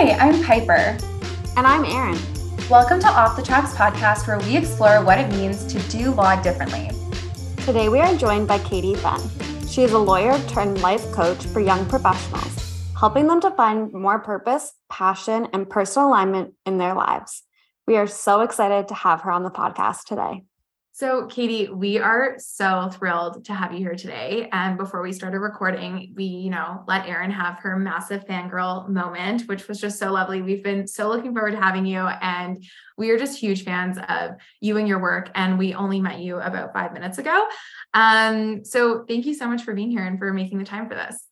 Hi, I'm Piper. And I'm Erin. Welcome to Off The Tracks podcast, where we explore what it means to do law differently. Today we are joined by Catie Fenn. She is a lawyer turned life coach for young professionals, helping them to find more purpose, passion, and personal alignment in their lives. We are so excited to have her on the podcast today. So Catie, we are so thrilled to have you here today. And before we started recording, we, let Erin have her massive fangirl moment, which was just so lovely. We've been so looking forward to having you, and we are just huge fans of you and your work. And we only met you about 5 minutes ago. So thank you so much for being here and for making the time for this.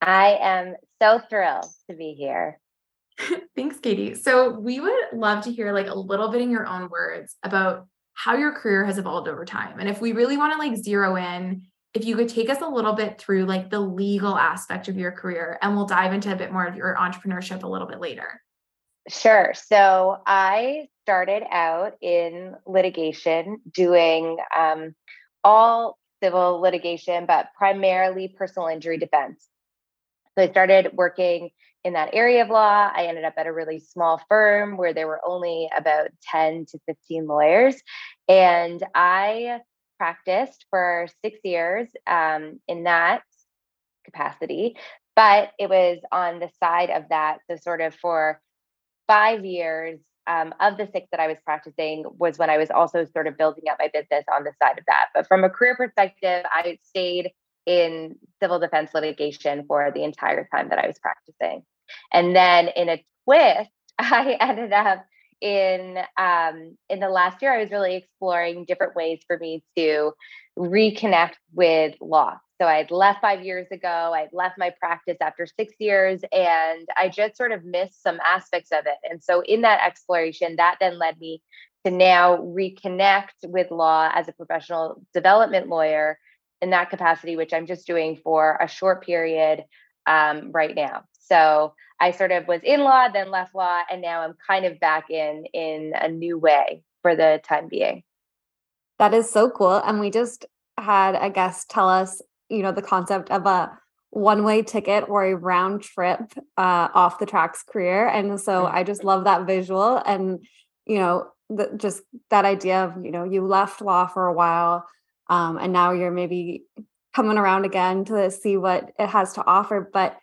I am so thrilled to be here. Thanks, Catie. So we would love to hear a little bit in your own words about how your career has evolved over time. And if we really want to zero in, if you could take us a little bit through the legal aspect of your career, and we'll dive into a bit more of your entrepreneurship a little bit later. Sure. So I started out in litigation doing all civil litigation, but primarily personal injury defense. So I started working in that area of law. I ended up at a really small firm where there were only about 10 to 15 lawyers. And I practiced for 6 years in that capacity, but it was on the side of that. So sort of for 5 years of the 6 that I was practicing was when I was also sort of building up my business on the side of that. But from a career perspective, I stayed in civil defense litigation for the entire time that I was practicing. And then in a twist, I ended up in the last year, I was really exploring different ways for me to reconnect with law. So I had left 5 years ago, I had left my practice after 6 years, and I just sort of missed some aspects of it. And so in that exploration, that then led me to now reconnect with law as a professional development lawyer in that capacity, which I'm just doing for a short period right now. So I sort of was in law, then left law, and now I'm kind of back in a new way for the time being. That is so cool. And we just had a guest tell us, the concept of a one-way ticket or a round trip off the tracks career. And so I just love that visual. And, just that idea of, you left law for a while, and now you're maybe coming around again to see what it has to offer. But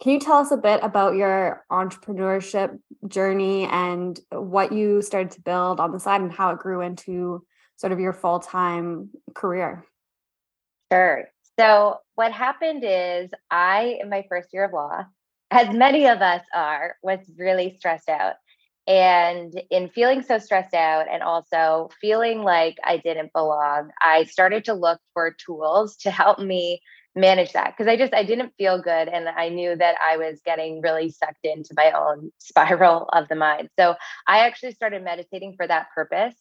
can you tell us a bit about your entrepreneurship journey and what you started to build on the side and how it grew into sort of your full-time career? Sure. So what happened is I, in my first year of law, as many of us are, was really stressed out. And in feeling so stressed out and also feeling like I didn't belong, I started to look for tools to help me manage that, because I didn't feel good. And I knew that I was getting really sucked into my own spiral of the mind. So I actually started meditating for that purpose.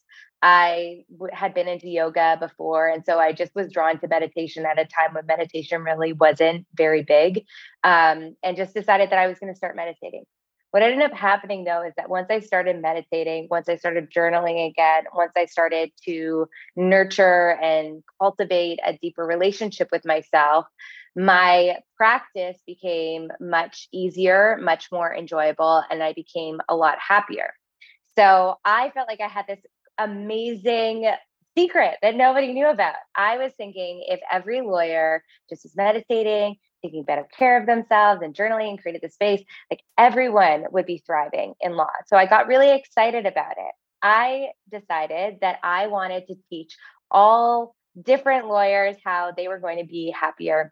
I had been into yoga before. And so I just was drawn to meditation at a time when meditation really wasn't very big, and just decided that I was going to start meditating. What ended up happening, though, is that once I started meditating, once I started journaling again, once I started to nurture and cultivate a deeper relationship with myself, my practice became much easier, much more enjoyable, and I became a lot happier. So I felt like I had this amazing secret that nobody knew about. I was thinking if every lawyer just was meditating, taking better care of themselves and journaling and created the space, everyone would be thriving in law. So I got really excited about it. I decided that I wanted to teach all different lawyers how they were going to be happier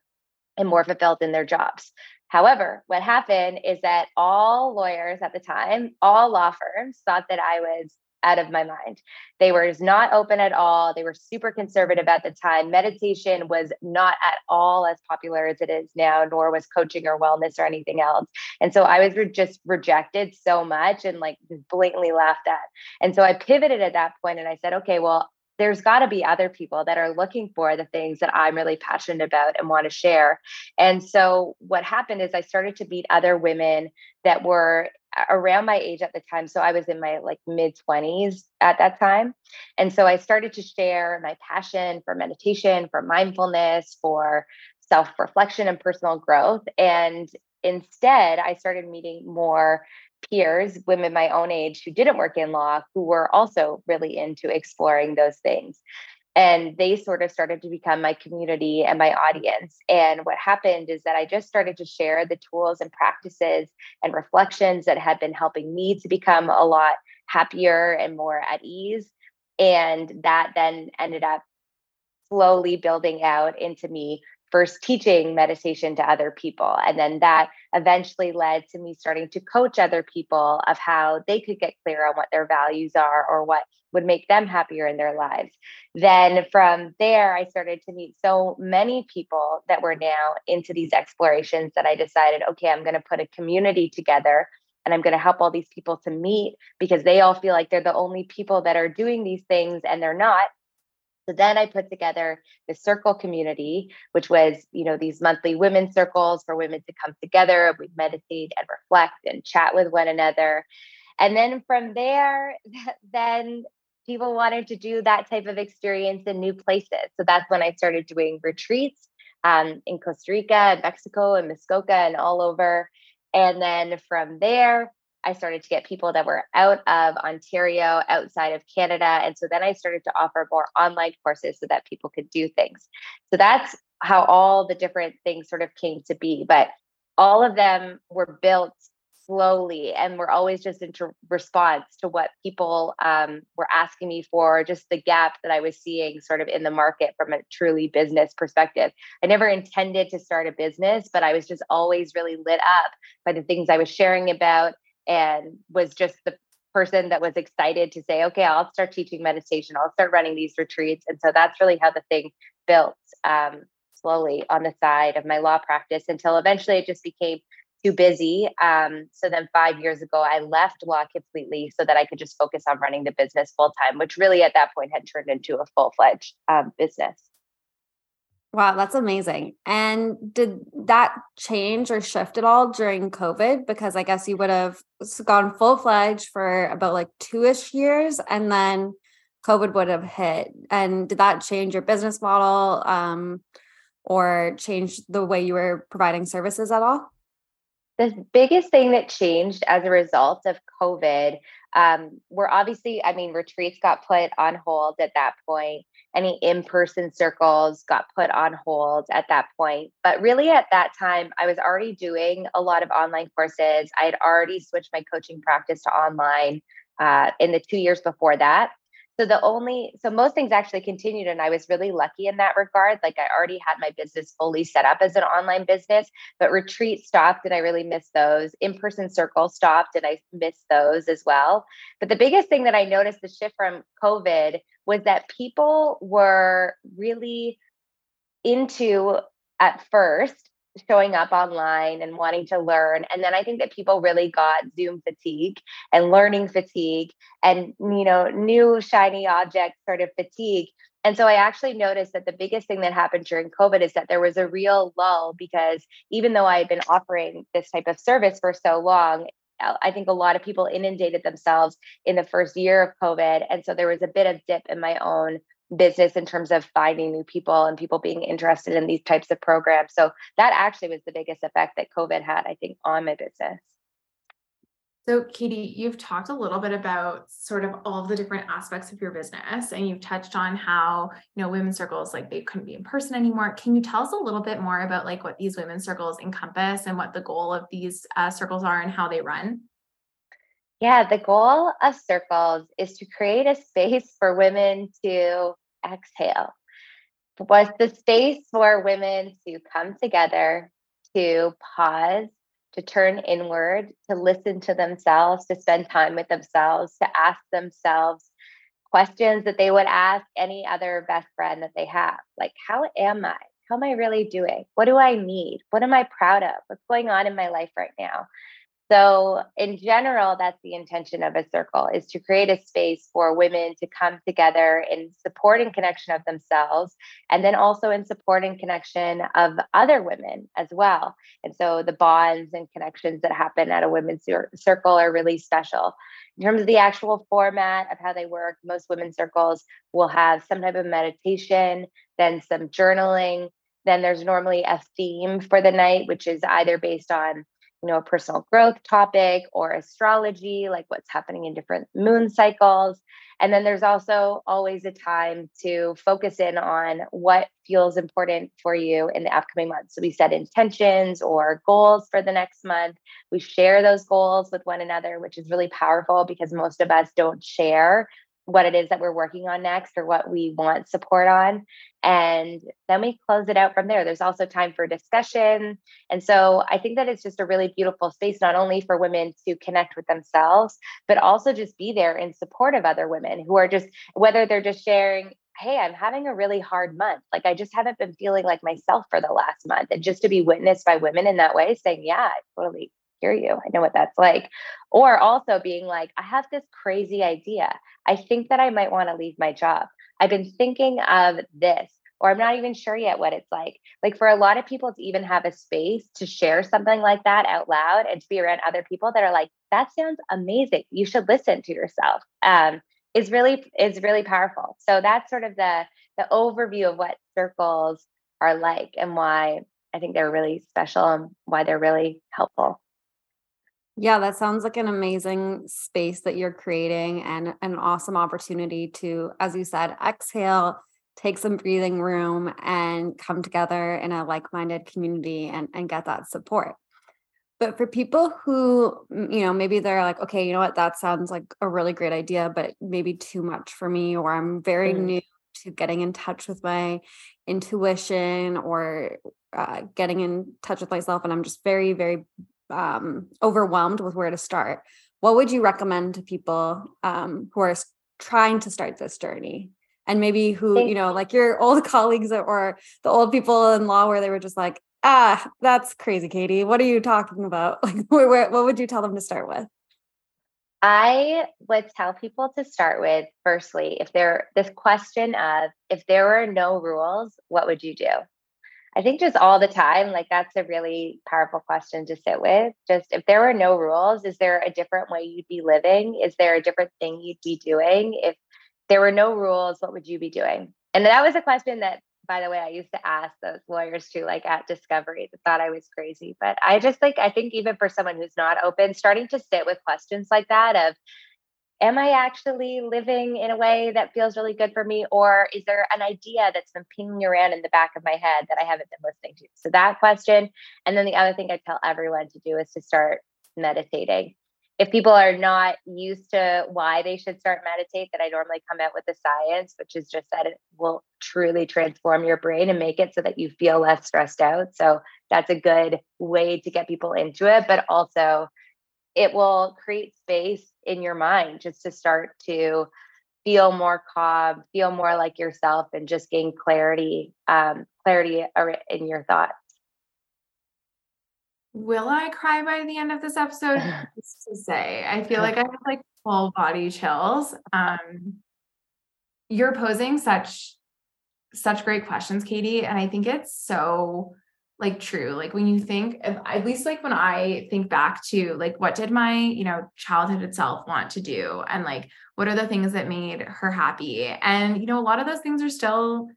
and more fulfilled in their jobs. However, what happened is that all lawyers at the time, all law firms, thought that I was out of my mind. They were not open at all. They were super conservative at the time. Meditation was not at all as popular as it is now, nor was coaching or wellness or anything else. And so I was just rejected so much and just blatantly laughed at. And so I pivoted at that point and I said, okay, well, there's got to be other people that are looking for the things that I'm really passionate about and want to share. And so what happened is I started to meet other women that were around my age at the time. So I was in my mid-20s at that time. And so I started to share my passion for meditation, for mindfulness, for self-reflection and personal growth. And instead, I started meeting more peers, women my own age who didn't work in law, who were also really into exploring those things. And they sort of started to become my community and my audience. And what happened is that I just started to share the tools and practices and reflections that had been helping me to become a lot happier and more at ease. And that then ended up slowly building out into me first teaching meditation to other people. And then that eventually led to me starting to coach other people of how they could get clear on what their values are or what would make them happier in their lives. Then from there, I started to meet so many people that were now into these explorations that I decided, okay, I'm going to put a community together and I'm going to help all these people to meet because they all feel like they're the only people that are doing these things and they're not. So then I put together the circle community, which was, these monthly women's circles for women to come together. We'd meditate and reflect and chat with one another. And then from there, then people wanted to do that type of experience in new places. So that's when I started doing retreats in Costa Rica and Mexico and Muskoka and all over. And then from there, I started to get people that were out of Ontario, outside of Canada. And so then I started to offer more online courses so that people could do things. So that's how all the different things sort of came to be. But all of them were built slowly and were always just in response to what people were asking me for, just the gap that I was seeing sort of in the market from a truly business perspective. I never intended to start a business, but I was just always really lit up by the things I was sharing about, and was just the person that was excited to say, okay, I'll start teaching meditation. I'll start running these retreats. And so that's really how the thing built slowly on the side of my law practice until eventually it just became too busy. So then 5 years ago, I left law completely so that I could just focus on running the business full time, which really at that point had turned into a full-fledged business. Wow, that's amazing. And did that change or shift at all during COVID? Because I guess you would have gone full-fledged for about like 2-ish years and then COVID would have hit. And did that change your business model or change the way you were providing services at all? The biggest thing that changed as a result of COVID were obviously, retreats got put on hold at that point. Any in-person circles got put on hold at that point. But really at that time, I was already doing a lot of online courses. I had already switched my coaching practice to online in the 2 years before that. So most things actually continued, and I was really lucky in that regard. Like I already had my business fully set up as an online business, but retreats stopped and I really missed those. In-person circles stopped and I missed those as well. But the biggest thing that I noticed the shift from COVID was that people were really into at first showing up online and wanting to learn. And then I think that people really got Zoom fatigue and learning fatigue and, new shiny object sort of fatigue. And so I actually noticed that the biggest thing that happened during COVID is that there was a real lull because even though I had been offering this type of service for so long, I think a lot of people inundated themselves in the first year of COVID. And so there was a bit of dip in my own business in terms of finding new people and people being interested in these types of programs. So that actually was the biggest effect that COVID had, I think, on my business. So Catie, you've talked a little bit about sort of all of the different aspects of your business, and you've touched on how, women's circles, like they couldn't be in person anymore. Can you tell us a little bit more about like what these women's circles encompass and what the goal of these circles are and how they run? Yeah, the goal of circles is to create a space for women to exhale. Was the space for women to come together, to pause, to turn inward, to listen to themselves, to spend time with themselves, to ask themselves questions that they would ask any other best friend that they have. Like, how am I? How am I really doing? What do I need? What am I proud of? What's going on in my life right now? So in general, that's the intention of a circle, is to create a space for women to come together in support and connection of themselves, and then also in support and connection of other women as well. And so the bonds and connections that happen at a women's circle are really special. In terms of the actual format of how they work, most women's circles will have some type of meditation, then some journaling. Then there's normally a theme for the night, which is either based on you know, a personal growth topic or astrology, like what's happening in different moon cycles. And then there's also always a time to focus in on what feels important for you in the upcoming month. So we set intentions or goals for the next month. We share those goals with one another, which is really powerful because most of us don't share what it is that we're working on next or what we want support on. And then we close it out from there. There's also time for discussion. And so I think that it's just a really beautiful space, not only for women to connect with themselves, but also just be there in support of other women who are just, whether they're just sharing, hey, I'm having a really hard month. Like, I just haven't been feeling like myself for the last month. And just to be witnessed by women in that way, saying, yeah, I totally hear you. I know what that's like. Or also being like, I have this crazy idea. I think that I might want to leave my job. I've been thinking of this, or I'm not even sure yet what it's like. Like, for a lot of people to even have a space to share something like that out loud and to be around other people that are like, that sounds amazing, you should listen to yourself, is really powerful. So that's sort of the overview of what circles are like and why I think they're really special and why they're really helpful. Yeah, that sounds like an amazing space that you're creating and an awesome opportunity to, as you said, exhale, take some breathing room and come together in a like-minded community and get that support. But for people who, you know, maybe they're like, okay, you know what, that sounds like a really great idea, but maybe too much for me, or I'm very new to getting in touch with my intuition or getting in touch with myself, and I'm just very, very overwhelmed with where to start. What would you recommend to people who are trying to start this journey? And maybe who, you know, like your old colleagues or the old people in law where they were just like, ah, that's crazy, Catie. What are you talking about? Like, what would you tell them to start with? I would tell people to start with, firstly, if there, this question of, if there were no rules, what would you do? I think just all the time, like, that's a really powerful question to sit with. Just, if there were no rules, is there a different way you'd be living? Is there a different thing you'd be doing? If there were no rules, what would you be doing? And that was a question that, by the way, I used to ask those lawyers too, like at Discovery, that thought I was crazy. But I just like, I think even for someone who's not open, starting to sit with questions like that of, am I actually living in a way that feels really good for me? Or is there an idea that's been pinging around in the back of my head that I haven't been listening to? So that question. And then the other thing I tell everyone to do is to start meditating. If people are not used to why they should start meditate, then I normally come out with the science, which is just that it will truly transform your brain and make it so that you feel less stressed out. So that's a good way to get people into it, but also it will create space in your mind just to start to feel more calm, feel more like yourself, and just gain clarity in your thoughts. Will I cry by the end of this episode? Just to say, I feel like I have like full body chills. You're posing such great questions, Catie, and I think it's so like true. Like, when you think of, at least like when I think back to like, what did my, you know, childhood self want to do? And like, what are the things that made her happy? And, you know, a lot of those things are still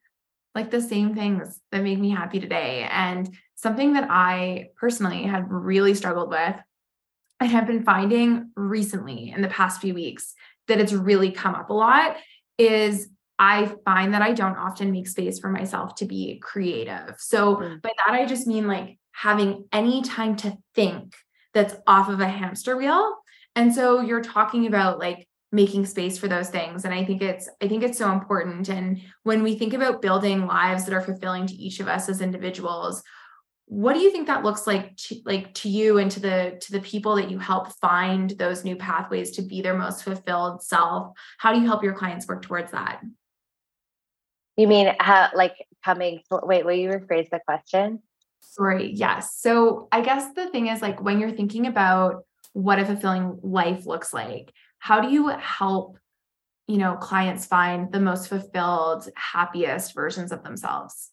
like the same things that make me happy today. And something that I personally had really struggled with and have been finding recently in the past few weeks that it's really come up a lot is, I find that I don't often make space for myself to be creative. So by that, I just mean like having any time to think that's off of a hamster wheel. And so you're talking about like making space for those things. And I think it's so important. And when we think about building lives that are fulfilling to each of us as individuals, what do you think that looks like to you and to the people that you help find those new pathways to be their most fulfilled self? How do you help your clients work towards that? You mean how, like coming, wait, will you rephrase the question? Sorry. Yes. So I guess the thing is, like, when you're thinking about what a fulfilling life looks like, how do you help, you know, clients find the most fulfilled, happiest versions of themselves?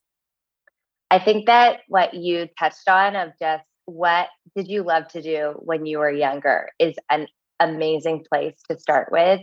I think that what you touched on of just what did you love to do when you were younger is an amazing place to start with.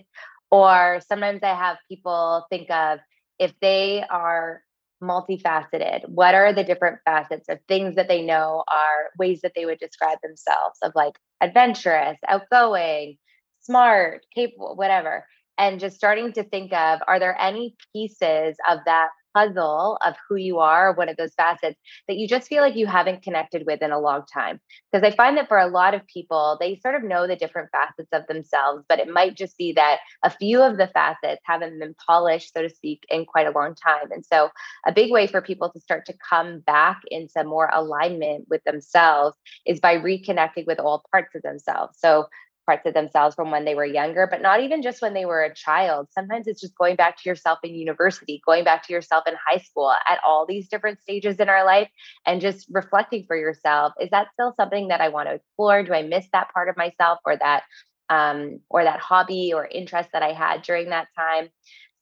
Or sometimes I have people think of, if they are multifaceted? What are the different facets of things that they know are ways that they would describe themselves of like adventurous, outgoing, smart, capable, whatever. And just starting to think of, are there any pieces of that puzzle of who you are, one of those facets that you just feel like you haven't connected with in a long time? Because I find that for a lot of people, they sort of know the different facets of themselves, but it might just be that a few of the facets haven't been polished, so to speak, in quite a long time. And so a big way for people to start to come back into more alignment with themselves is by reconnecting with all parts of themselves. So parts of themselves from when they were younger, but not even just when they were a child. Sometimes it's just going back to yourself in university, going back to yourself in high school, at all these different stages in our life, and just reflecting for yourself. Is that still something that I want to explore? Do I miss that part of myself or that hobby or interest that I had during that time?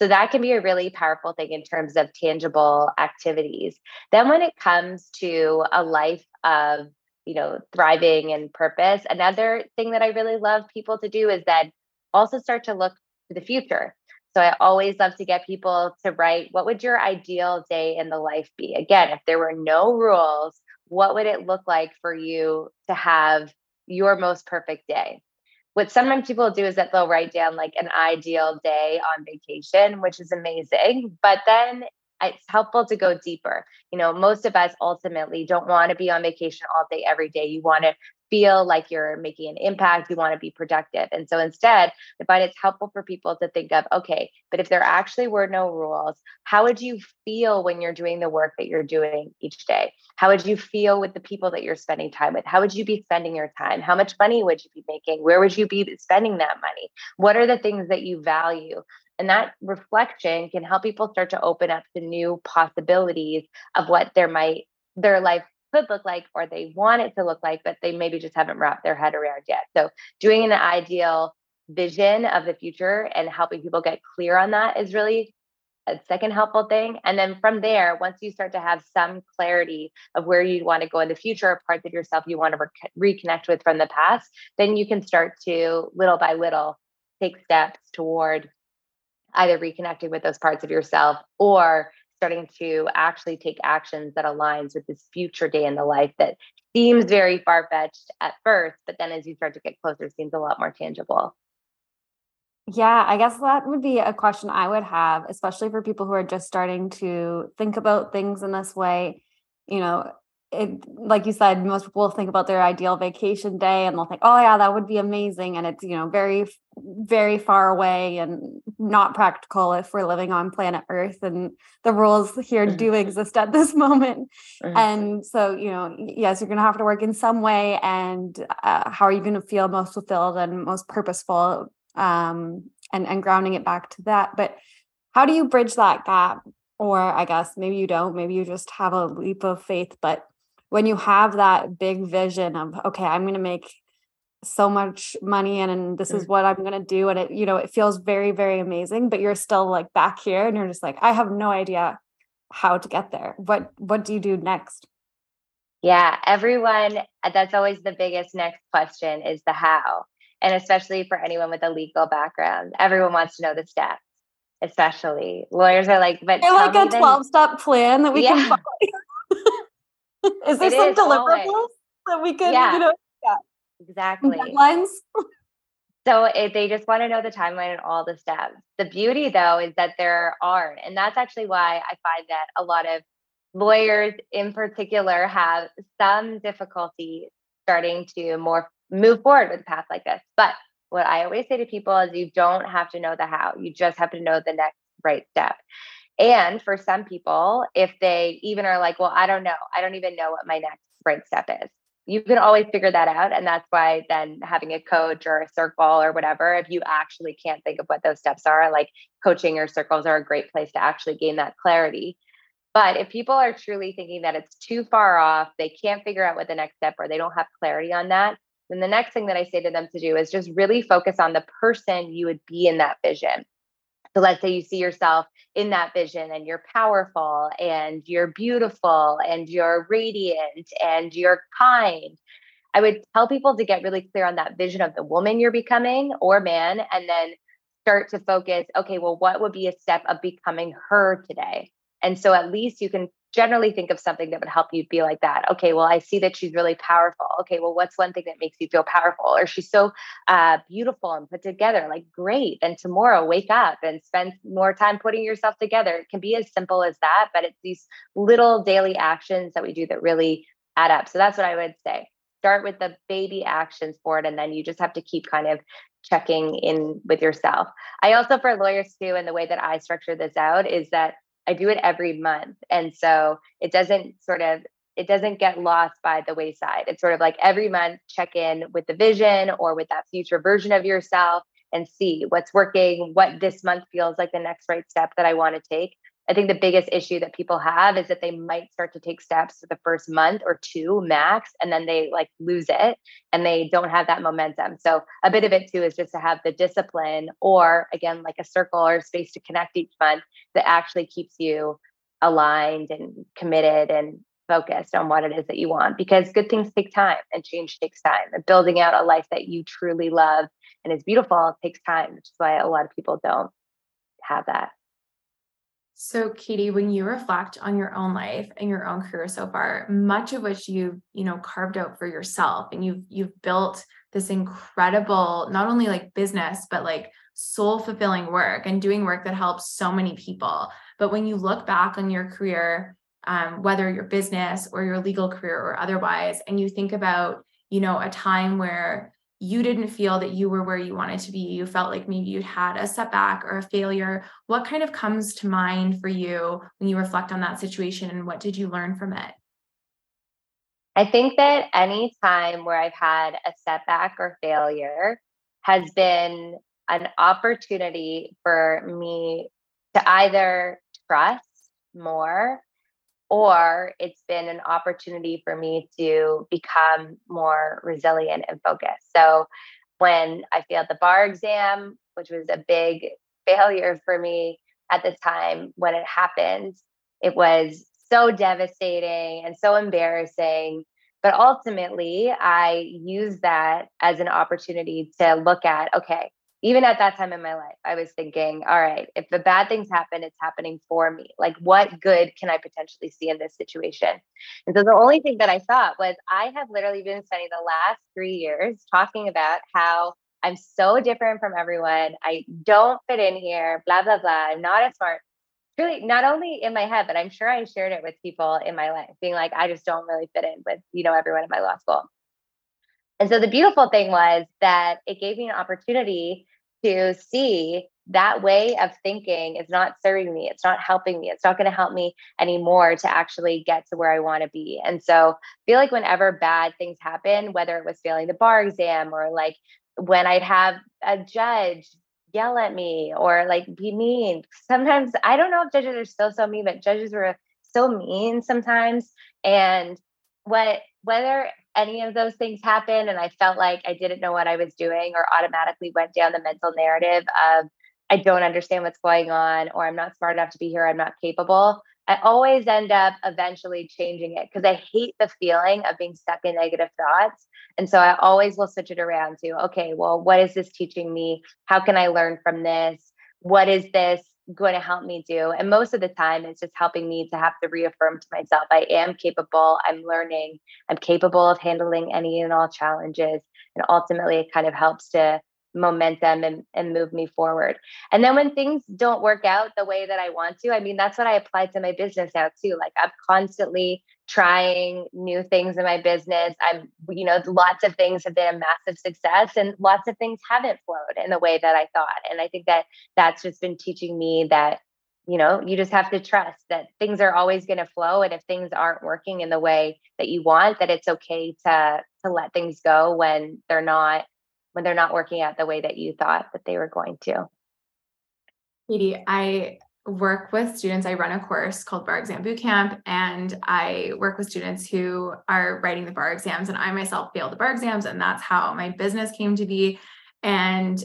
So that can be a really powerful thing in terms of tangible activities. Then when it comes to a life of, you know, thriving and purpose, another thing that I really love people to do is then also start to look to the future. So I always love to get people to write, what would your ideal day in the life be? Again, if there were no rules, what would it look like for you to have your most perfect day? What sometimes people do is that they'll write down like an ideal day on vacation, which is amazing. But then it's helpful to go deeper. You know, most of us ultimately don't want to be on vacation all day, every day. You want to feel like you're making an impact. You want to be productive. And so instead, I find it's helpful for people to think of, okay, but if there actually were no rules, how would you feel when you're doing the work that you're doing each day? How would you feel with the people that you're spending time with? How would you be spending your time? How much money would you be making? Where would you be spending that money? What are the things that you value? And that reflection can help people start to open up to new possibilities of what their life could look like, or they want it to look like, but they maybe just haven't wrapped their head around yet. So doing an ideal vision of the future and helping people get clear on that is really a second helpful thing. And then from there, once you start to have some clarity of where you want to go in the future, parts of yourself you want to reconnect with from the past, then you can start to little by little take steps toward either reconnecting with those parts of yourself or starting to actually take actions that aligns with this future day in the life that seems very far-fetched at first, but then as you start to get closer, seems a lot more tangible. Yeah, I guess that would be a question I would have, especially for people who are just starting to think about things in this way. You know, like you said, most people will think about their ideal vacation day and they'll think, oh yeah, that would be amazing. And it's, you know, very, very far away and not practical if we're living on planet Earth and the rules here do exist at this moment. And so, you know, yes, you're going to have to work in some way. And how are you going to feel most fulfilled and most purposeful, and grounding it back to that. But how do you bridge that gap? Or I guess maybe you don't, maybe you just have a leap of faith, but when you have that big vision of, okay, I'm going to make so much money and this is what I'm going to do. And it, you know, it feels very, very amazing, but you're still like back here and you're just like, I have no idea how to get there. What do you do next? Yeah, everyone, that's always the biggest next question is the how. And especially for anyone with a legal background, everyone wants to know the steps. Especially lawyers are like, but they're like a 12-step plan that we can follow. Is there some deliverables that we can, you know, exactly. Deadlines. So if they just want to know the timeline and all the steps. The beauty though, is that there aren't. And that's actually why I find that a lot of lawyers in particular have some difficulty starting to move forward with a path like this. But what I always say to people is you don't have to know the how, you just have to know the next right step. And for some people, if they even are like, well, I don't even know what my next right step is. You can always figure that out. And that's why then having a coach or a circle or whatever, if you actually can't think of what those steps are, like coaching or circles are a great place to actually gain that clarity. But if people are truly thinking that it's too far off, they can't figure out what the next step or they don't have clarity on that, then the next thing that I say to them to do is just really focus on the person you would be in that vision. So let's say you see yourself in that vision and you're powerful and you're beautiful and you're radiant and you're kind. I would tell people to get really clear on that vision of the woman you're becoming or man, and then start to focus, okay, well, what would be a step of becoming her today? And so at least you can generally think of something that would help you be like that. Okay, well, I see that she's really powerful. Okay, well, what's one thing that makes you feel powerful? Or she's so beautiful and put together, like, great. And tomorrow, wake up and spend more time putting yourself together. It can be as simple as that, but it's these little daily actions that we do that really add up. So that's what I would say. Start with the baby actions for it. And then you just have to keep kind of checking in with yourself. I also, for lawyers too, and the way that I structure this out is that I do it every month. And so it doesn't get lost by the wayside. It's sort of like every month, check in with the vision or with that future version of yourself and see what's working, what this month feels like the next right step that I want to take. I think the biggest issue that people have is that they might start to take steps for the first month or two max, and then they like lose it and they don't have that momentum. So a bit of it too is just to have the discipline or, again, like a circle or space to connect each month that actually keeps you aligned and committed and focused on what it is that you want, because good things take time and change takes time, and building out a life that you truly love and is beautiful takes time, which is why a lot of people don't have that. So Catie, when you reflect on your own life and your own career so far, much of which you've carved out for yourself, and you've built this incredible, not only like business, but like soul fulfilling work and doing work that helps so many people. But when you look back on your career, whether your business or your legal career or otherwise, and you think about, a time where you didn't feel that you were where you wanted to be, you felt like maybe you'd had a setback or a failure, what kind of comes to mind for you when you reflect on that situation, and what did you learn from it? I think that any time where I've had a setback or failure has been an opportunity for me to either trust more, or it's been an opportunity for me to become more resilient and focused. So when I failed the bar exam, which was a big failure for me at the time, when it happened, it was so devastating and so embarrassing. But ultimately, I used that as an opportunity to look at, okay, even at that time in my life, I was thinking, all right, if the bad things happen, it's happening for me. Like, what good can I potentially see in this situation? And so the only thing that I thought was, I have literally been spending the last 3 years talking about how I'm so different from everyone. I don't fit in here, blah, blah, blah. I'm not as smart. Really, not only in my head, but I'm sure I shared it with people in my life, being like, I just don't really fit in with, everyone in my law school. And so the beautiful thing was that it gave me an opportunity to see that way of thinking is not serving me. It's not helping me. It's not going to help me anymore to actually get to where I want to be. And so I feel like whenever bad things happen, whether it was failing the bar exam or like when I'd have a judge yell at me or like be mean, sometimes I don't know if judges are still so mean, but judges were so mean sometimes. And whether any of those things happened and I felt like I didn't know what I was doing, or automatically went down the mental narrative of I don't understand what's going on, or I'm not smart enough to be here, I'm not capable, I always end up eventually changing it, because I hate the feeling of being stuck in negative thoughts. And so I always will switch it around to, okay, well, what is this teaching me? How can I learn from this? What is this going to help me do? And most of the time, it's just helping me to have to reaffirm to myself, I am capable, I'm learning, I'm capable of handling any and all challenges. And ultimately, it kind of helps to momentum and move me forward. And then when things don't work out the way that I want to, I mean, that's what I applied to my business now too. Like, I'm constantly trying new things in my business. Lots of things have been a massive success and lots of things haven't flowed in the way that I thought. And I think that that's just been teaching me that, you just have to trust that things are always going to flow. And if things aren't working in the way that you want, that it's okay to let things go when they're not working out the way that you thought that they were going to. Catie, I work with students. I run a course called Bar Exam Bootcamp, and I work with students who are writing the bar exams, and I myself failed the bar exams, and that's how my business came to be. And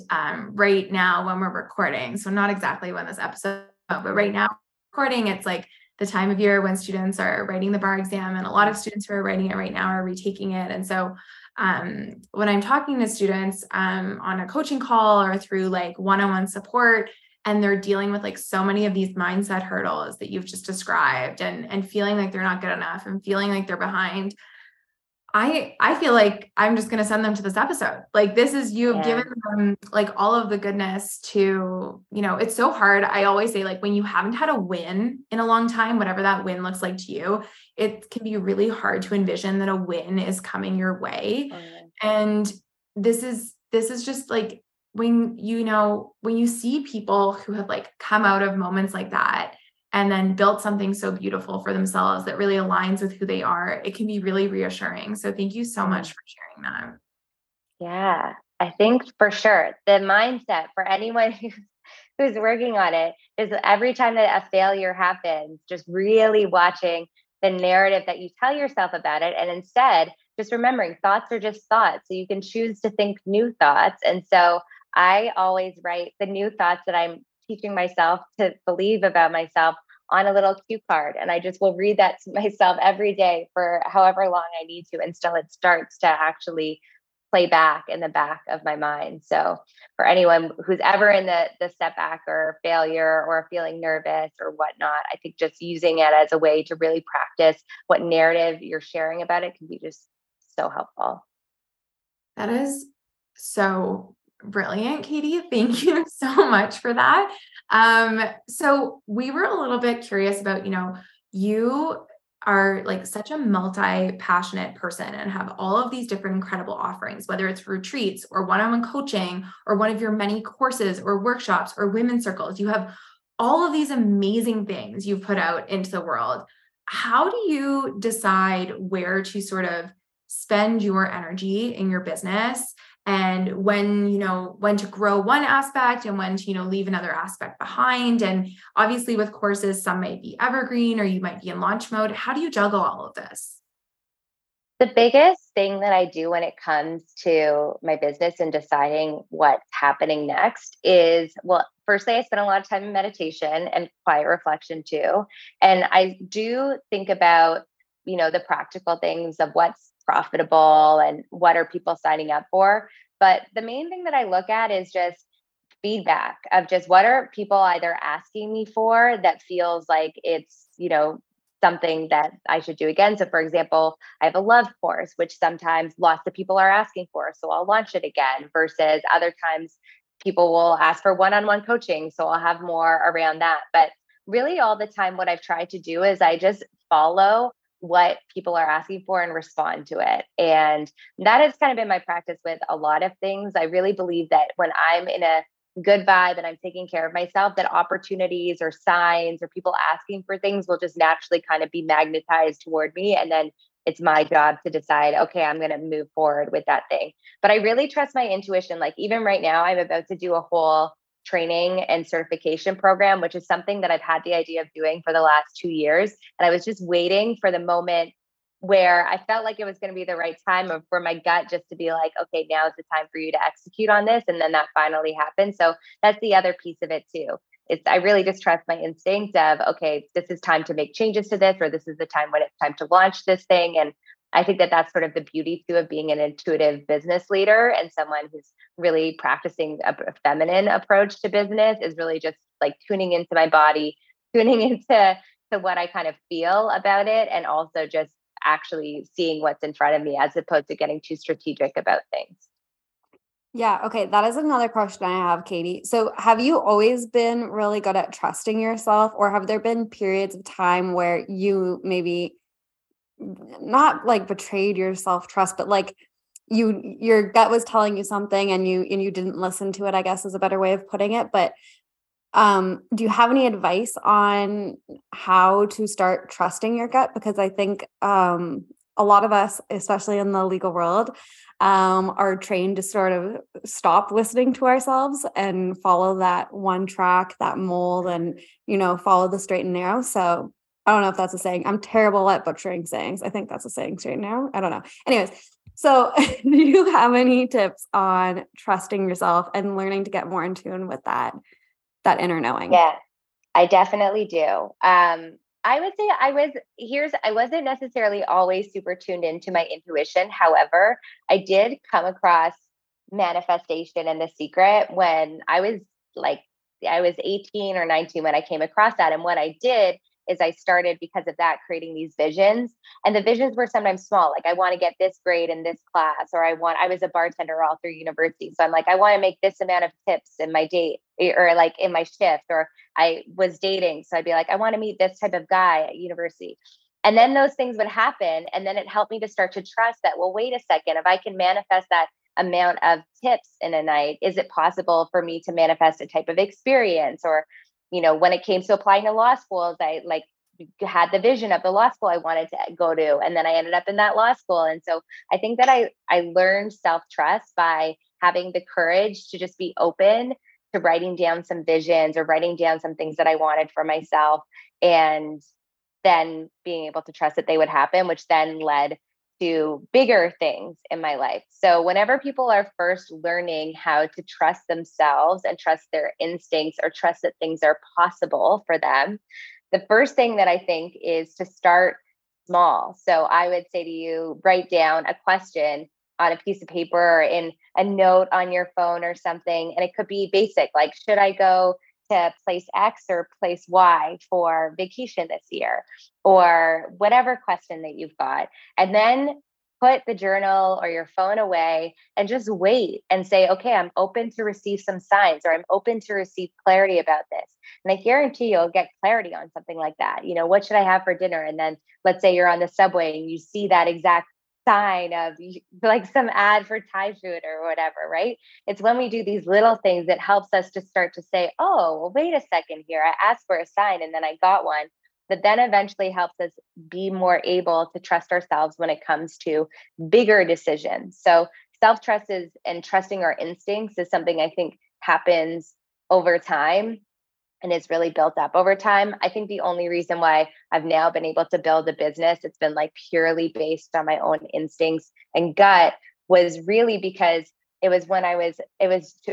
right now when we're recording, so not exactly when this episode, but right now recording, it's like the time of year when students are writing the bar exam, and a lot of students who are writing it right now are retaking it. And so when I'm talking to students on a coaching call or through like one-on-one support, and they're dealing with like so many of these mindset hurdles that you've just described, and feeling like they're not good enough and feeling like they're behind, I feel like I'm just going to send them to this episode. Like, this is, you've given them like all of the goodness to, you know, it's so hard. I always say, like, when you haven't had a win in a long time, whatever that win looks like to you, it can be really hard to envision that a win is coming your way. And this is just like, when, you know, when you see people who have like come out of moments like that and then built something so beautiful for themselves that really aligns with who they are, it can be really reassuring. So thank you so much for sharing that. Yeah, I think for sure the mindset for anyone who's working on it is every time that a failure happens, just really watching the narrative that you tell yourself about it. And instead, just remembering thoughts are just thoughts. So you can choose to think new thoughts. And so I always write the new thoughts that I'm teaching myself to believe about myself on a little cue card. And I just will read that to myself every day for however long I need to, until it starts to actually play back in the back of my mind. So for anyone who's ever in the setback or failure or feeling nervous or whatnot, I think just using it as a way to really practice what narrative you're sharing about it can be just so helpful. That is so brilliant, Catie. Thank you so much for that. So we were a little bit curious about, you know, you are like such a multi-passionate person and have all of these different incredible offerings, whether it's retreats or one-on-one coaching or one of your many courses or workshops or women's circles. You have all of these amazing things you've put out into the world. How do you decide where to sort of spend your energy in your business? And when, you know, when to grow one aspect and when to, you know, leave another aspect behind. And obviously with courses, some might be evergreen or you might be in launch mode. How do you juggle all of this? The biggest thing that I do when it comes to my business and deciding what's happening next is, well, firstly, I spend a lot of time in meditation and quiet reflection too. And I do think about, you know, the practical things of what's profitable and what are people signing up for. But the main thing that I look at is just feedback of just what are people either asking me for that feels like it's, you know, something that I should do again. So for example, I have a love course, which sometimes lots of people are asking for, so I'll launch it again, versus other times people will ask for one-on-one coaching. So I'll have more around that. But really all the time, what I've tried to do is I just follow what people are asking for and respond to it. And that has kind of been my practice with a lot of things. I really believe that when I'm in a good vibe and I'm taking care of myself, that opportunities or signs or people asking for things will just naturally kind of be magnetized toward me. And then it's my job to decide, okay, I'm going to move forward with that thing. But I really trust my intuition. Like even right now, I'm about to do a whole training and certification program, which is something that I've had the idea of doing for the last 2 years. And I was just waiting for the moment where I felt like it was going to be the right time or for my gut just to be like, okay, now is the time for you to execute on this. And then that finally happened. So that's the other piece of it too. I really just trust my instinct of, okay, this is time to make changes to this, or this is the time when it's time to launch this thing. And I think that that's sort of the beauty too of being an intuitive business leader and someone who's really practicing a feminine approach to business is really just like tuning into my body, tuning into what I kind of feel about it, and also just actually seeing what's in front of me as opposed to getting too strategic about things. Yeah. Okay. That is another question I have, Catie. So have you always been really good at trusting yourself, or have there been periods of time where you maybe not like betrayed your self-trust, but like your gut was telling you something and you didn't listen to it, I guess is a better way of putting it. But do you have any advice on how to start trusting your gut? Because I think a lot of us, especially in the legal world, are trained to sort of stop listening to ourselves and follow that one track, that mold, and, you know, follow the straight and narrow. So I don't know if that's a saying. I'm terrible at butchering sayings. I think that's a saying straight now. I don't know. Anyways, so do you have any tips on trusting yourself and learning to get more in tune with that inner knowing? Yeah, I definitely do. I would say I wasn't necessarily always super tuned into my intuition. However, I did come across manifestation and The Secret when I was like I was 18 or 19 when I came across that. And what I did is I started, because of that, creating these visions, and the visions were sometimes small. Like, I want to get this grade in this class, or I was a bartender all through university. So I'm like, I want to make this amount of tips in my date, or like in my shift, or I was dating. So I'd be like, I want to meet this type of guy at university. And then those things would happen. And then it helped me to start to trust that, well, wait a second, if I can manifest that amount of tips in a night, is it possible for me to manifest a type of experience? Or, you know, when it came to applying to law schools, I like had the vision of the law school I wanted to go to. And then I ended up in that law school. And so I think that I learned self-trust by having the courage to just be open to writing down some visions, or writing down some things that I wanted for myself, and then being able to trust that they would happen, which then led to bigger things in my life. So whenever people are first learning how to trust themselves and trust their instincts, or trust that things are possible for them, the first thing that I think is to start small. So I would say to you, write down a question on a piece of paper, or in a note on your phone or something. And it could be basic, like, should I go to place X or place Y for vacation this year, or whatever question that you've got. And then put the journal or your phone away and just wait and say, okay, I'm open to receive some signs, or I'm open to receive clarity about this. And I guarantee you'll get clarity on something like that. You know, what should I have for dinner? And then let's say you're on the subway and you see that exact sign of like some ad for Thai food or whatever, right? It's when we do these little things that helps us to start to say, oh, well, wait a second here. I asked for a sign and then I got one. That then eventually helps us be more able to trust ourselves when it comes to bigger decisions. So self-trust is, and trusting our instincts is something I think happens over time, and it's really built up over time. I think the only reason why I've now been able to build a business, it's been like purely based on my own instincts and gut, was really because it was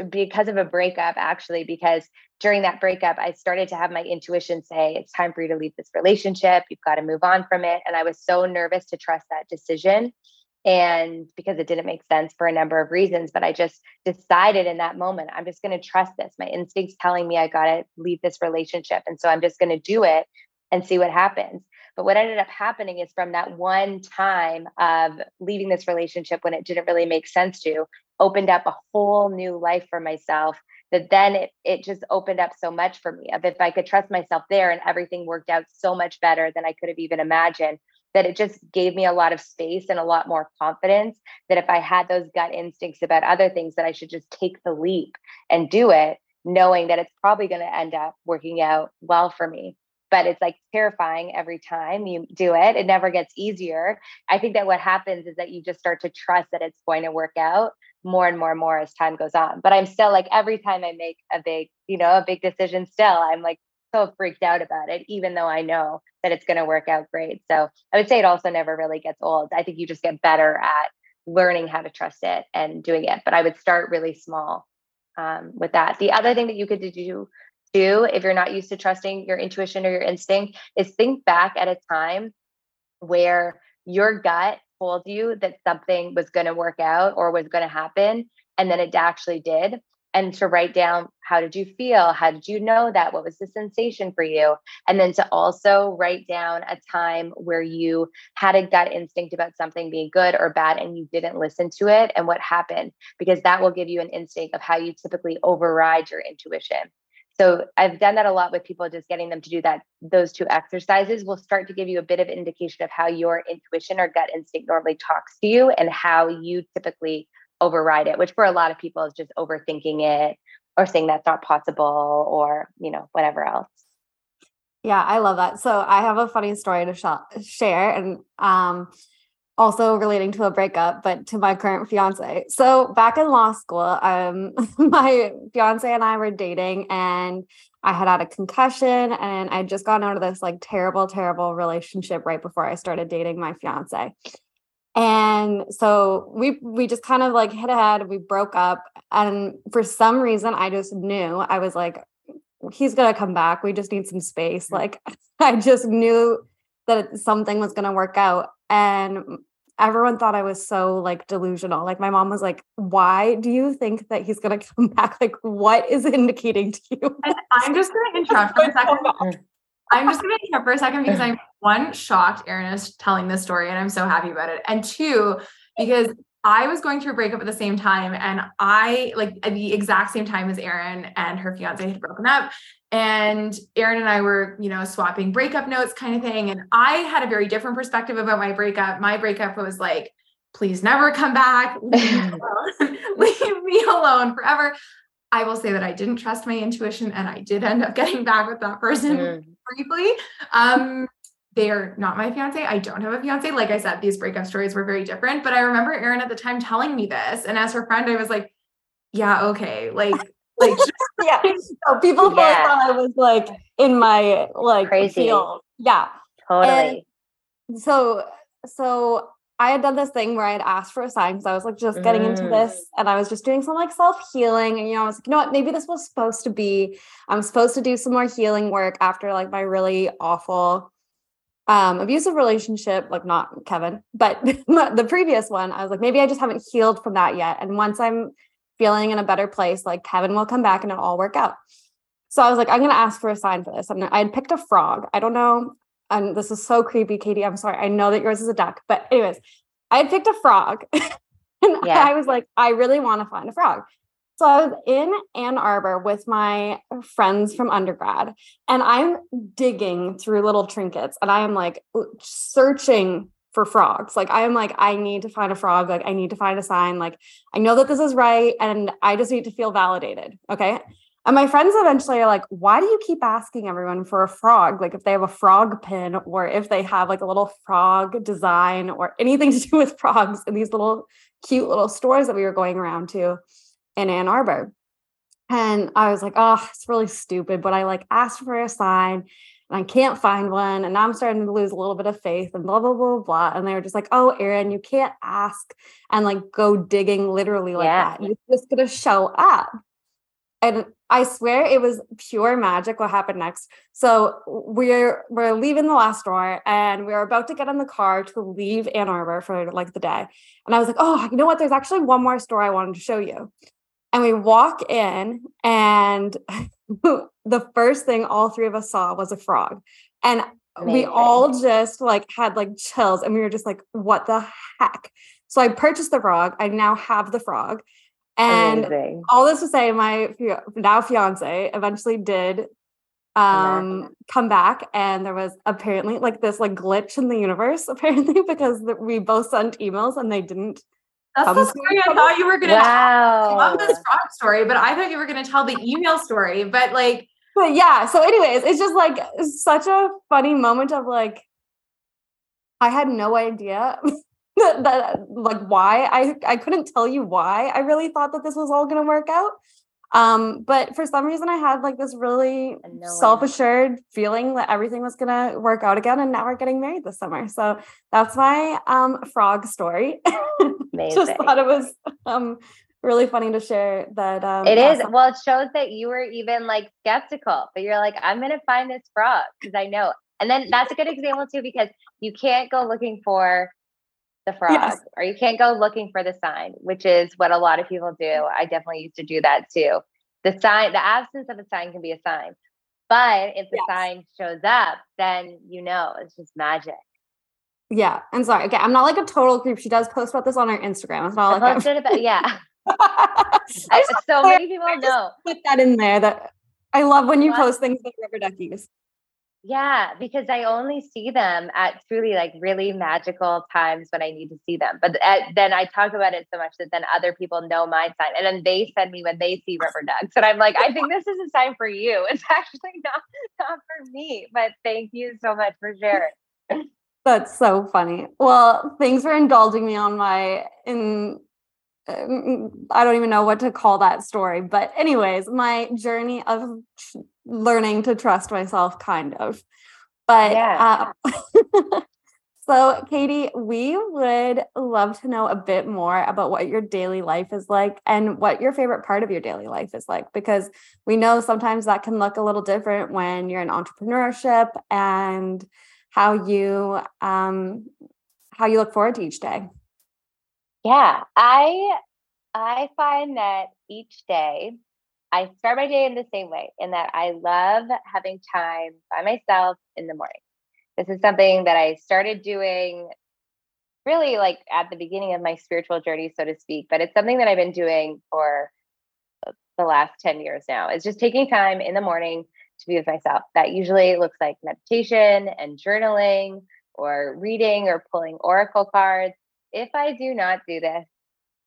because of a breakup, actually, because during that breakup, I started to have my intuition say, it's time for you to leave this relationship. You've got to move on from it. And I was so nervous to trust that decision. And because it didn't make sense for a number of reasons, but I just decided in that moment, I'm just going to trust this. My instinct's telling me I got to leave this relationship. And so I'm just going to do it and see what happens. But what ended up happening is, from that one time of leaving this relationship when it didn't really make sense to, opened up a whole new life for myself, that then it just opened up so much for me. If I could trust myself there, and everything worked out so much better than I could have even imagined, that it just gave me a lot of space and a lot more confidence that if I had those gut instincts about other things, that I should just take the leap and do it, knowing that it's probably going to end up working out well for me. But it's like terrifying every time you do it. It never gets easier. I think that what happens is that you just start to trust that it's going to work out more and more and more as time goes on. But I'm still like, every time I make a big decision still, I'm like, so freaked out about it, even though I know that it's going to work out great. So I would say it also never really gets old. I think you just get better at learning how to trust it and doing it. But I would start really small with that. The other thing that you could do if you're not used to trusting your intuition or your instinct is think back at a time where your gut told you that something was going to work out or was going to happen, and then it actually did. And to write down, how did you feel? How did you know that? What was the sensation for you? And then to also write down a time where you had a gut instinct about something being good or bad, and you didn't listen to it, and what happened, because that will give you an instinct of how you typically override your intuition. So I've done that a lot with people, just getting them to do that. Those two exercises will start to give you a bit of indication of how your intuition or gut instinct normally talks to you, and how you typically override it, which for a lot of people is just overthinking it, or saying that's not possible, or, you know, whatever else. Yeah, I love that. So I have a funny story to share, and also relating to a breakup, but to my current fiance. So back in law school, my fiance and I were dating, and I had a concussion, and I just got out of this like terrible, terrible relationship right before I started dating my fiance. And so we just kind of like hit ahead, we broke up. And for some reason, I just knew, I was like, he's going to come back. We just need some space. Like, I just knew that something was going to work out. And everyone thought I was so like delusional. Like my mom was like, why do you think that he's going to come back? Like what is indicating to you? And I'm just going to interrupt for a second. Because I'm one, shocked Erin is telling this story and I'm so happy about it. And two, because I was going through a breakup at the same time and I like at the exact same time as Erin and her fiance had broken up and Erin and I were, you know, swapping breakup notes kind of thing. And I had a very different perspective about my breakup. My breakup was like, please never come back. Leave me alone forever. I will say that I didn't trust my intuition and I did end up getting back with that person briefly. They are not my fiance. I don't have a fiance. Like I said, these breakup stories were very different, but I remember Erin at the time telling me this. And as her friend, I was like, yeah, okay. Like, yeah. So people thought I was like in my like crazy field. Yeah, totally. And so I had done this thing where I had asked for a sign because I was like just getting into this and I was just doing some like self-healing. And, you know, I was like, you know what, maybe this was supposed to be, I'm supposed to do some more healing work after like my really awful abusive relationship, like not Kevin, but the previous one. I was like, maybe I just haven't healed from that yet. And once I'm feeling in a better place, like Kevin will come back and it'll all work out. So I was like, I'm going to ask for a sign for this. I had picked a frog. I don't know. And this is so creepy, Catie. I'm sorry. I know that yours is a duck, but anyways, I had picked a frog and I was like, I really want to find a frog. So I was in Ann Arbor with my friends from undergrad and I'm digging through little trinkets and I am like searching for frogs. Like I am like, I need to find a frog. Like I need to find a sign. Like I know that this is right. And I just need to feel validated. Okay. And my friends eventually are like, why do you keep asking everyone for a frog? Like if they have a frog pin or if they have like a little frog design or anything to do with frogs in these little cute little stores that we were going around to in Ann Arbor. And I was like, oh, it's really stupid. But I like asked for a sign and I can't find one. And now I'm starting to lose a little bit of faith and blah, blah, blah, blah. And they were just like, oh, Erin, you can't ask and like go digging literally like that. You're just going to show up. And I swear it was pure magic what happened next. So we're leaving the last store and we were about to get in the car to leave Ann Arbor for like the day. And I was like, oh, you know what? There's actually one more store I wanted to show you. And we walk in and the first thing all three of us saw was a frog. And we all just like had like chills and we were just like, what the heck? So I purchased the frog. I now have the frog. And all this to say, my now fiance eventually did come back, and there was apparently like this like glitch in the universe, apparently because we both sent emails and they didn't. That's the story I thought you were going to tell. I love this frog story, but I thought you were going to tell the email story. But like, but yeah. So, anyways, it's just like such a funny moment of like, I had no idea. Like why I couldn't tell you why I really thought that this was all going to work out. But for some reason I had like this really self-assured feeling that everything was going to work out again. And now we're getting married this summer. So that's my, frog story. Just thought it was, really funny to share that. It is. Awesome. Well, it shows that you were even like skeptical, but you're like, I'm going to find this frog because I know. And then that's a good example too, because you can't go looking for the frog, or you can't go looking for the sign, which is what a lot of people do. I definitely used to do that too. The sign, the absence of a sign can be a sign, but if the sign shows up, then you know it's just magic. Yeah, I'm sorry. Okay, I'm not like a total creep. She does post about this on her Instagram. It's not like posted about, so many people know. Put that in there. That I love when you post things like rubber duckies. Yeah, because I only see them at truly like really magical times when I need to see them. But then I talk about it so much that then other people know my sign. And then they send me when they see rubber ducks. And I'm like, I think this is a sign for you. It's actually not for me. But thank you so much for sharing. That's so funny. Well, thanks for indulging me on my I don't even know what to call that story. But anyways, my journey of learning to trust myself, kind of. But so Catie, we would love to know a bit more about what your daily life is like and what your favorite part of your daily life is like, because we know sometimes that can look a little different when you're in entrepreneurship and how you how you look forward to each day. Yeah, I find that each day I start my day in the same way, in that I love having time by myself in the morning. This is something that I started doing really like at the beginning of my spiritual journey, so to speak, but it's something that I've been doing for the last 10 years now. It's just taking time in the morning to be with myself. That usually looks like meditation and journaling or reading or pulling oracle cards. If I do not do this,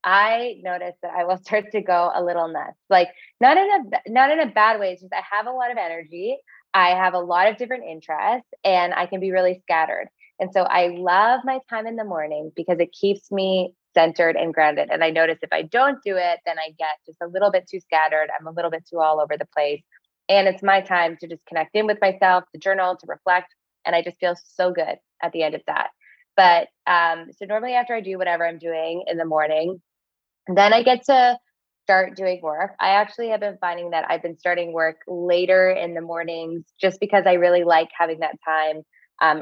I notice that I will start to go a little nuts. Like not in a bad way. It's just I have a lot of energy. I have a lot of different interests and I can be really scattered. And so I love my time in the morning because it keeps me centered and grounded. And I notice if I don't do it, then I get just a little bit too scattered. I'm a little bit too all over the place. And it's my time to just connect in with myself, to journal, to reflect. And I just feel so good at the end of that. But so normally after I do whatever I'm doing in the morning, then I get to start doing work. I actually have been finding that I've been starting work later in the mornings just because I really like having that time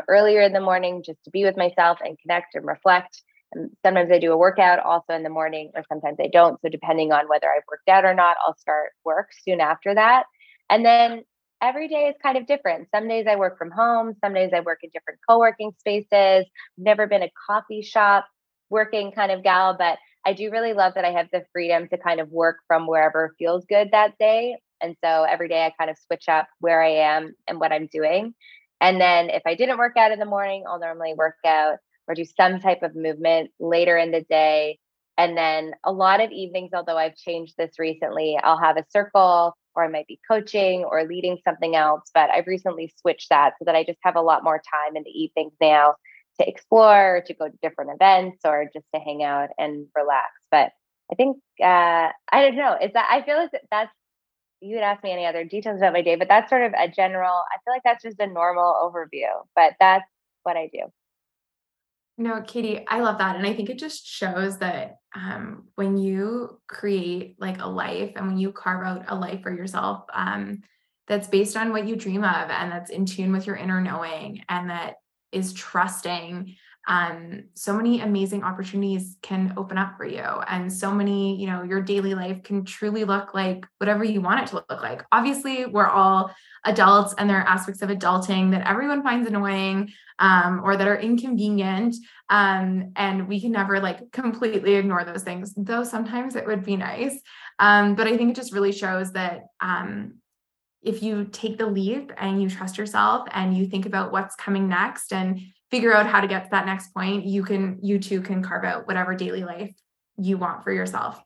earlier in the morning just to be with myself and connect and reflect. And sometimes I do a workout also in the morning, or sometimes I don't. So depending on whether I've worked out or not, I'll start work soon after that. And then every day is kind of different. Some days I work from home. Some days I work in different co-working spaces. I've never been a coffee shop working kind of gal, but I do really love that I have the freedom to kind of work from wherever feels good that day. And so every day I kind of switch up where I am and what I'm doing. And then if I didn't work out in the morning, I'll normally work out or do some type of movement later in the day. And then a lot of evenings, although I've changed this recently, I'll have a circle or I might be coaching or leading something else. But I've recently switched that so that I just have a lot more time in the evenings now to explore, to go to different events, or just to hang out and relax. But I think, I don't know, is that I feel like that's, you would ask me any other details about my day, but that's sort of a general, I feel like that's just a normal overview, but that's what I do. No, Catie, I love that. And I think it just shows that when you create like a life and when you carve out a life for yourself, that's based on what you dream of and that's in tune with your inner knowing and that is trusting, so many amazing opportunities can open up for you. And so many, you know, your daily life can truly look like whatever you want it to look like. Obviously, we're all adults and there are aspects of adulting that everyone finds annoying, or that are inconvenient. And we can never like completely ignore those things, though sometimes it would be nice. But I think it just really shows that, if you take the leap and you trust yourself and you think about what's coming next and figure out how to get to that next point, you too can carve out whatever daily life you want for yourself.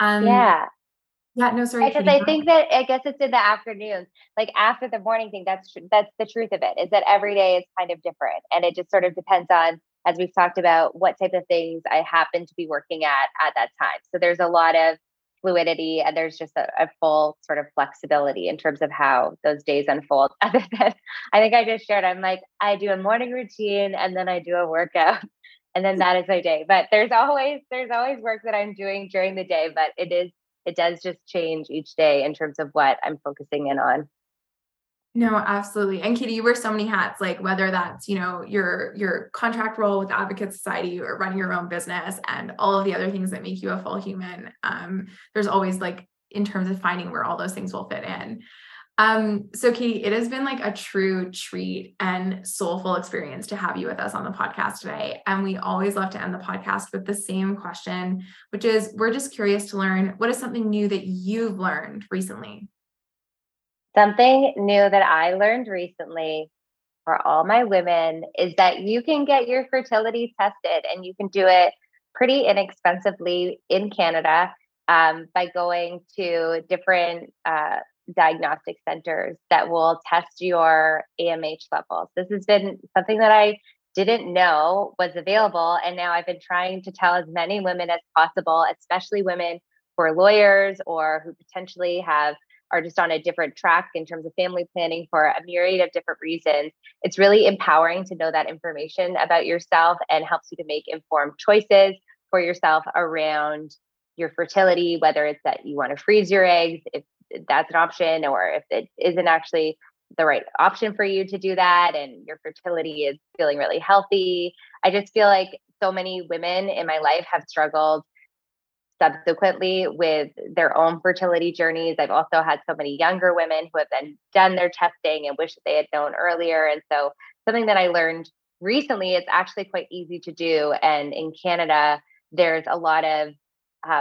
Yeah. No, sorry. Because I think that, I guess it's in the afternoons, like after the morning thing, that's the truth of it, is that every day is kind of different. And it just sort of depends on, as we've talked about, what type of things I happen to be working at that time. So there's a lot of fluidity and there's just a full sort of flexibility in terms of how those days unfold. Other than, I think I just shared, I'm like, I do a morning routine and then I do a workout and then that is my day. But there's always work that I'm doing during the day, but it does just change each day in terms of what I'm focusing in on. No, absolutely. And Catie, you wear so many hats, like whether that's, you know, your contract role with Advocate Society or running your own business and all of the other things that make you a full human. There's always like, in terms of finding where all those things will fit in. So Catie, it has been like a true treat and soulful experience to have you with us on the podcast today. And we always love to end the podcast with the same question, which is, we're just curious to learn, what is something new that you've learned recently? Something new that I learned recently for all my women is that you can get your fertility tested and you can do it pretty inexpensively in Canada by going to different diagnostic centers that will test your AMH levels. This has been something that I didn't know was available. And now I've been trying to tell as many women as possible, especially women who are lawyers or who potentially are just on a different track in terms of family planning for a myriad of different reasons. It's really empowering to know that information about yourself and helps you to make informed choices for yourself around your fertility, whether it's that you want to freeze your eggs, if that's an option, or if it isn't actually the right option for you to do that and your fertility is feeling really healthy. I just feel like so many women in my life have struggled subsequently with their own fertility journeys. I've also had so many younger women who have then done their testing and wish that they had known earlier. And so something that I learned recently, it's actually quite easy to do. And in Canada, there's a lot of,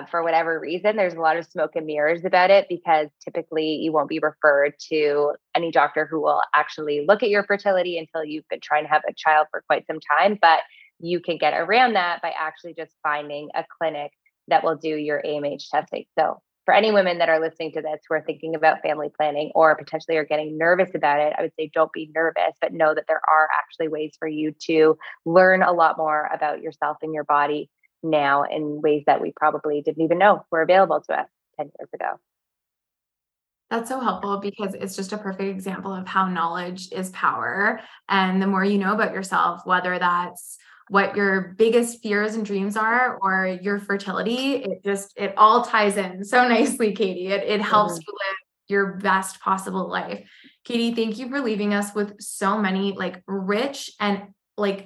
for whatever reason, there's a lot of smoke and mirrors about it, because typically you won't be referred to any doctor who will actually look at your fertility until you've been trying to have a child for quite some time. But you can get around that by actually just finding a clinic that will do your AMH testing. So for any women that are listening to this who are thinking about family planning or potentially are getting nervous about it, I would say don't be nervous, but know that there are actually ways for you to learn a lot more about yourself and your body now in ways that we probably didn't even know were available to us 10 years ago. That's so helpful, because it's just a perfect example of how knowledge is power. And the more you know about yourself, whether that's what your biggest fears and dreams are, or your fertility, it all ties in so nicely, Catie. It helps you live your best possible life. Catie, thank you for leaving us with so many rich and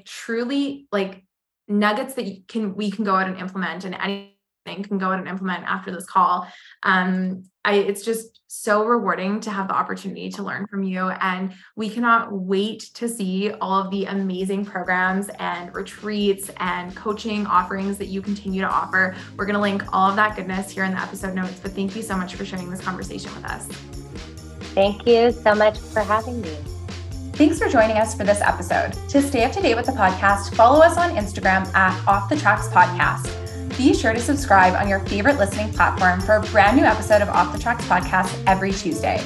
truly nuggets that we can go out and implement, and anything can go out and implement after this call. It's just so rewarding to have the opportunity to learn from you. And we cannot wait to see all of the amazing programs and retreats and coaching offerings that you continue to offer. We're going to link all of that goodness here in the episode notes, but thank you so much for sharing this conversation with us. Thank you so much for having me. Thanks for joining us for this episode. To stay up to date with the podcast, follow us on Instagram at Off The Tracks Podcast. Be sure to subscribe on your favorite listening platform for a brand new episode of Off The Tracks Podcast every Tuesday.